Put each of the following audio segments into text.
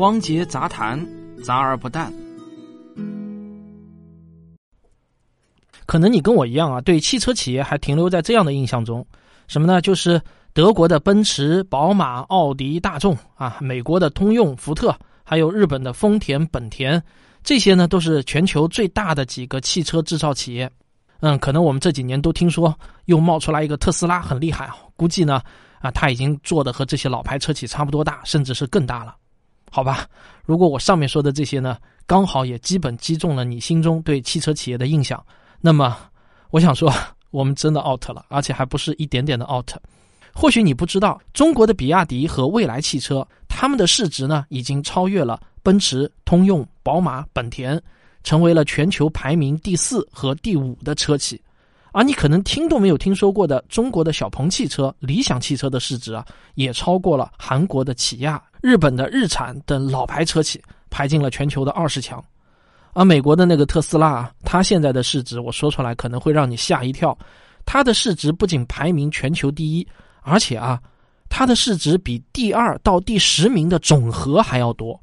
汪杰杂谈，杂而不淡。可能你跟我一样啊，对汽车企业还停留在这样的印象中，什么呢？就是德国的奔驰、宝马、奥迪、大众啊，美国的通用、福特，还有日本的丰田、本田，这些呢都是全球最大的几个汽车制造企业。可能我们这几年都听说又冒出来一个特斯拉很厉害啊，估计呢啊，它已经做的和这些老牌车企差不多大，甚至是更大了。好吧，如果我上面说的这些呢，刚好也基本击中了你心中对汽车企业的印象，那么我想说，我们真的 out 了，而且还不是一点点的 out。或许你不知道，中国的比亚迪和蔚来汽车，他们的市值呢已经超越了奔驰、通用、宝马、本田，成为了全球排名第4和第5的车企。而你可能听都没有听说过的中国的小鹏汽车、理想汽车的市值啊，也超过了韩国的起亚、日本的日产等老牌车企，排进了全球的20强。而美国的那个特斯拉啊，它现在的市值我说出来可能会让你吓一跳，它的市值不仅排名全球第1，而且啊，它的市值比第2到第10名的总和还要多。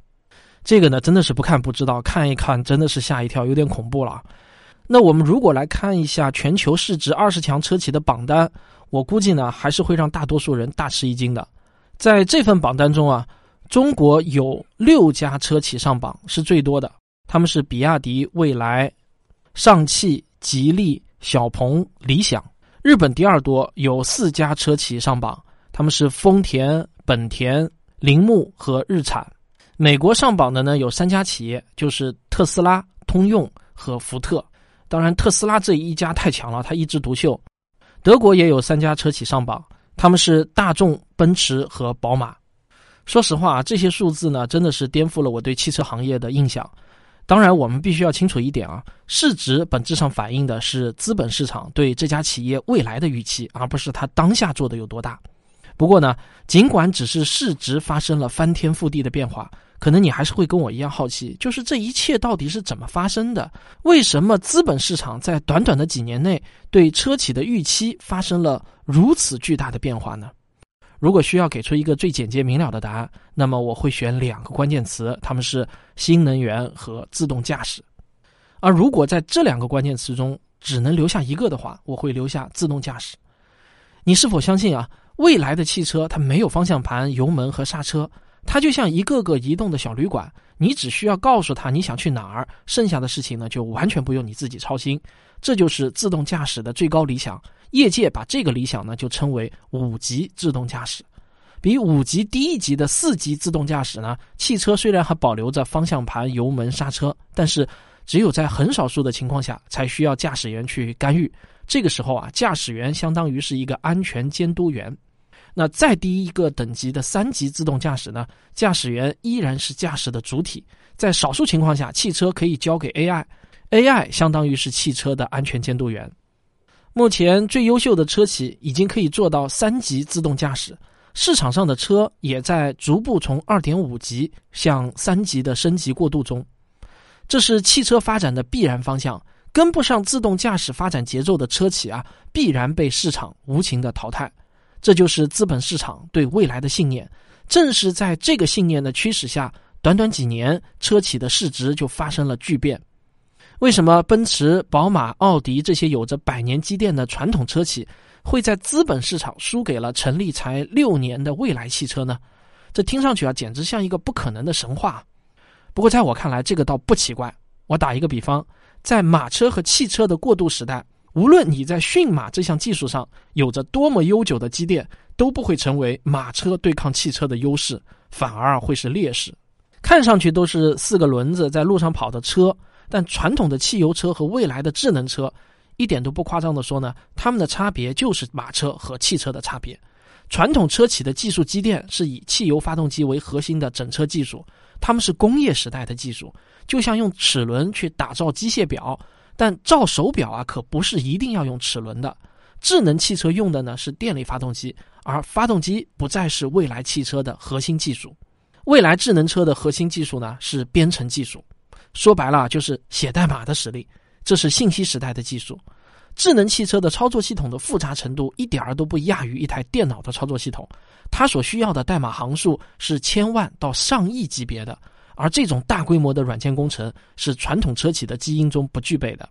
这个呢真的是不看不知道，看一看真的是吓一跳，有点恐怖了。那我们如果来看一下全球市值20强车企的榜单，我估计呢还是会让大多数人大吃一惊的。在这份榜单中啊，中国有6家车企上榜是最多的，他们是比亚迪、蔚来、上汽、吉利、小鹏、理想。日本第2多，有4家车企上榜，他们是丰田、本田、铃木和日产。美国上榜的呢有3家企业，就是特斯拉、通用和福特。当然特斯拉这一家太强了，它一枝独秀。德国也有3家车企上榜，他们是大众、奔驰和宝马。说实话，这些数字呢真的是颠覆了我对汽车行业的印象。当然我们必须要清楚一点啊，市值本质上反映的是资本市场对这家企业未来的预期，而不是它当下做的有多大。不过呢，尽管只是市值发生了翻天覆地的变化，可能你还是会跟我一样好奇，就是这一切到底是怎么发生的？为什么资本市场在短短的几年内对车企的预期发生了如此巨大的变化呢？如果需要给出一个最简洁明了的答案，那么我会选2个关键词，它们是新能源和自动驾驶。而如果在这2个关键词中只能留下一个的话，我会留下自动驾驶。你是否相信啊，未来的汽车它没有方向盘、油门和刹车，它就像一个个移动的小旅馆，你只需要告诉它你想去哪儿，剩下的事情呢就完全不用你自己操心。这就是自动驾驶的最高理想，业界把这个理想呢就称为5级自动驾驶。比5级低一级的4级自动驾驶呢，汽车虽然还保留着方向盘、油门、刹车，但是只有在很少数的情况下才需要驾驶员去干预。这个时候啊，驾驶员相当于是一个安全监督员。那再低一个等级的3级自动驾驶呢，驾驶员依然是驾驶的主体，在少数情况下汽车可以交给 AI 相当于是汽车的安全监督员。目前最优秀的车企已经可以做到3级自动驾驶，市场上的车也在逐步从 2.5 级向3级的升级过渡中。这是汽车发展的必然方向，跟不上自动驾驶发展节奏的车企啊，必然被市场无情的淘汰。这就是资本市场对未来的信念，正是在这个信念的驱使下，短短几年车企的市值就发生了巨变。为什么奔驰、宝马、奥迪这些有着100年积淀的传统车企会在资本市场输给了成立才6年的蔚来汽车呢？这听上去啊，简直像一个不可能的神话。不过在我看来，这个倒不奇怪。我打一个比方，在马车和汽车的过渡时代，无论你在驯马这项技术上有着多么悠久的积淀，都不会成为马车对抗汽车的优势，反而会是劣势。看上去都是4个轮子在路上跑的车，但传统的汽油车和未来的智能车，一点都不夸张的说呢，它们的差别就是马车和汽车的差别。传统车企的技术积淀是以汽油发动机为核心的整车技术，它们是工业时代的技术，就像用齿轮去打造机械表，但造手表啊，可不是一定要用齿轮的。智能汽车用的呢是电力发动机，而发动机不再是未来汽车的核心技术。未来智能车的核心技术呢是编程技术，说白了就是写代码的实力，这是信息时代的技术。智能汽车的操作系统的复杂程度一点儿都不亚于一台电脑的操作系统，它所需要的代码行数是千万到上亿级别的，而这种大规模的软件工程是传统车企的基因中不具备的。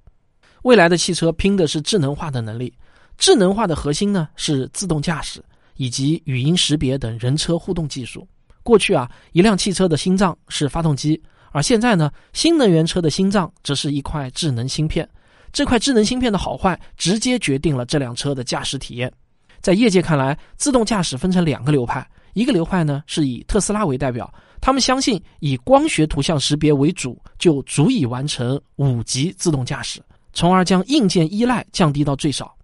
未来的汽车拼的是智能化的能力，智能化的核心呢是自动驾驶以及语音识别等人车互动技术。过去啊，一辆汽车的心脏是发动机，而现在呢，新能源车的心脏则是一块智能芯片。这块智能芯片的好坏直接决定了这辆车的驾驶体验。在业界看来，自动驾驶分成两个流派，一个流派呢是以特斯拉为代表，他们相信以光学图像识别为主就足以完成5级自动驾驶，从而将硬件依赖降低到最少。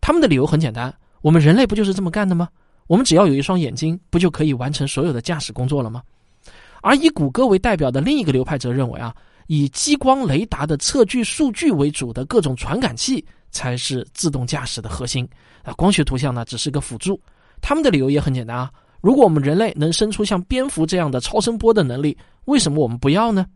他们的理由很简单，我们人类不就是这么干的吗？我们只要有一双眼睛，不就可以完成所有的驾驶工作了吗？而以谷歌为代表的另一个流派则认为啊，以激光雷达的测距数据为主的各种传感器才是自动驾驶的核心，光学图像呢只是个辅助。他们的理由也很简单啊，如果我们人类能生出像蝙蝠这样的超声波的能力，为什么我们不要呢？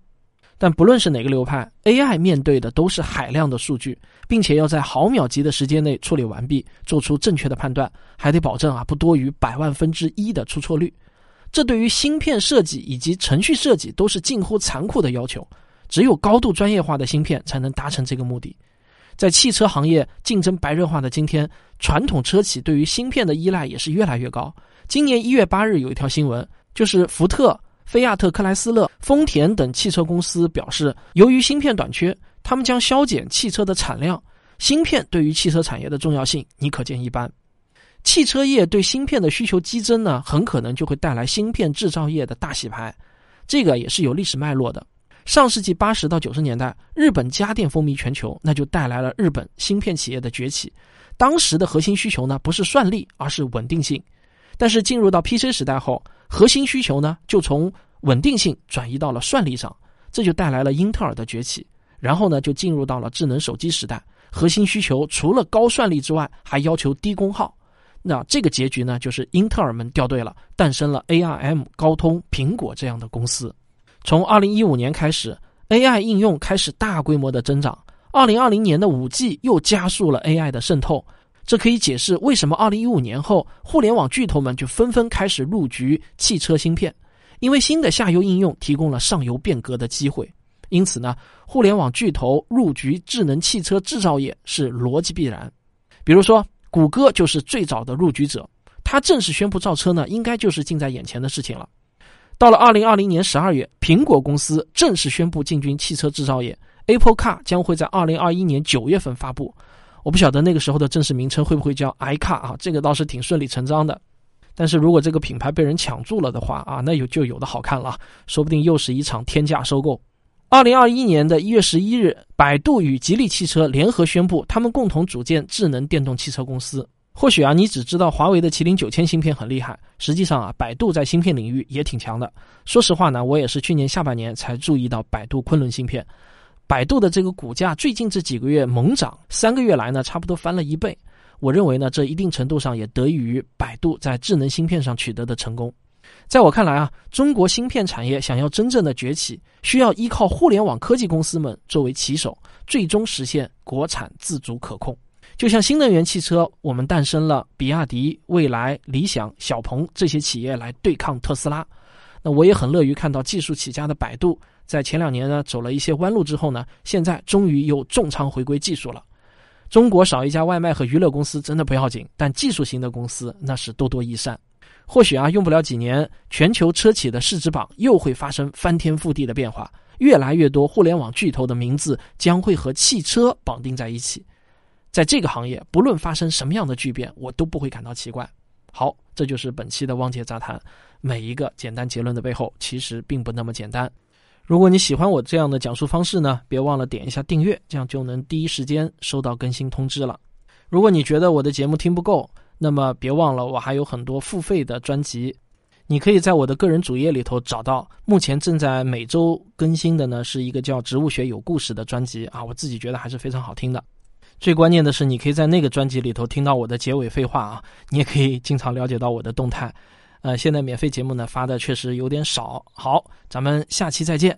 但不论是哪个流派， AI 面对的都是海量的数据，并且要在毫秒级的时间内处理完毕，做出正确的判断，还得保证不多于1/1000000的出错率。这对于芯片设计以及程序设计都是近乎残酷的要求，只有高度专业化的芯片才能达成这个目的。在汽车行业竞争白热化的今天，传统车企对于芯片的依赖也是越来越高。今年1月8日有一条新闻，就是福特、菲亚特克莱斯勒、丰田等汽车公司表示，由于芯片短缺，他们将削减汽车的产量。芯片对于汽车产业的重要性，你可见一斑。汽车业对芯片的需求激增呢，很可能就会带来芯片制造业的大洗牌，这个也是有历史脉络的。上世纪80到90年代，日本家电风靡全球，那就带来了日本芯片企业的崛起。当时的核心需求呢，不是算力，而是稳定性。但是进入到 PC 时代后，核心需求呢，就从稳定性转移到了算力上，这就带来了英特尔的崛起。然后呢，就进入到了智能手机时代，核心需求除了高算力之外，还要求低功耗。那这个结局呢，就是英特尔们掉队了，诞生了 ARM、高通、苹果这样的公司。从2015年开始， AI 应用开始大规模的增长，2020年的 5G 又加速了 AI 的渗透。这可以解释为什么2015年后，互联网巨头们就纷纷开始入局汽车芯片，因为新的下游应用提供了上游变革的机会。因此呢，互联网巨头入局智能汽车制造业是逻辑必然。比如说，谷歌就是最早的入局者，它正式宣布造车呢，应该就是近在眼前的事情了。到了2020年12月，苹果公司正式宣布进军汽车制造业， Apple Car 将会在2021年9月份发布。我不晓得那个时候的正式名称会不会叫 iCar 这个倒是挺顺理成章的。但是如果这个品牌被人抢注了的话那就有的好看了，说不定又是一场天价收购。2021年的1月11日，百度与吉利汽车联合宣布，他们共同组建智能电动汽车公司。或许你只知道华为的麒麟9000芯片很厉害，实际上百度在芯片领域也挺强的。说实话呢，我也是去年下半年才注意到百度昆仑芯片。百度的这个股价最近这几个月猛涨，3个月来呢差不多翻了1倍。我认为呢，这一定程度上也得益于百度在智能芯片上取得的成功。在我看来中国芯片产业想要真正的崛起，需要依靠互联网科技公司们作为旗手，最终实现国产自主可控。就像新能源汽车，我们诞生了比亚迪、蔚来、理想、小鹏这些企业来对抗特斯拉。那我也很乐于看到技术起家的百度，在前2年呢走了一些弯路之后呢，现在终于又重仓回归技术了。中国少一家外卖和娱乐公司真的不要紧，但技术型的公司那是多多益善。或许用不了几年，全球车企的市值榜又会发生翻天覆地的变化，越来越多互联网巨头的名字将会和汽车绑定在一起。在这个行业，不论发生什么样的巨变，我都不会感到奇怪。好，这就是本期的汪杰杂谈。每一个简单结论的背后，其实并不那么简单。如果你喜欢我这样的讲述方式呢，别忘了点一下订阅，这样就能第一时间收到更新通知了。如果你觉得我的节目听不够，那么别忘了我还有很多付费的专辑，你可以在我的个人主页里头找到。目前正在每周更新的呢，是一个叫《植物学有故事》的专辑我自己觉得还是非常好听的。最关键的是，你可以在那个专辑里头听到我的结尾废话你也可以经常了解到我的动态。现在免费节目呢发的确实有点少。好，咱们下期再见。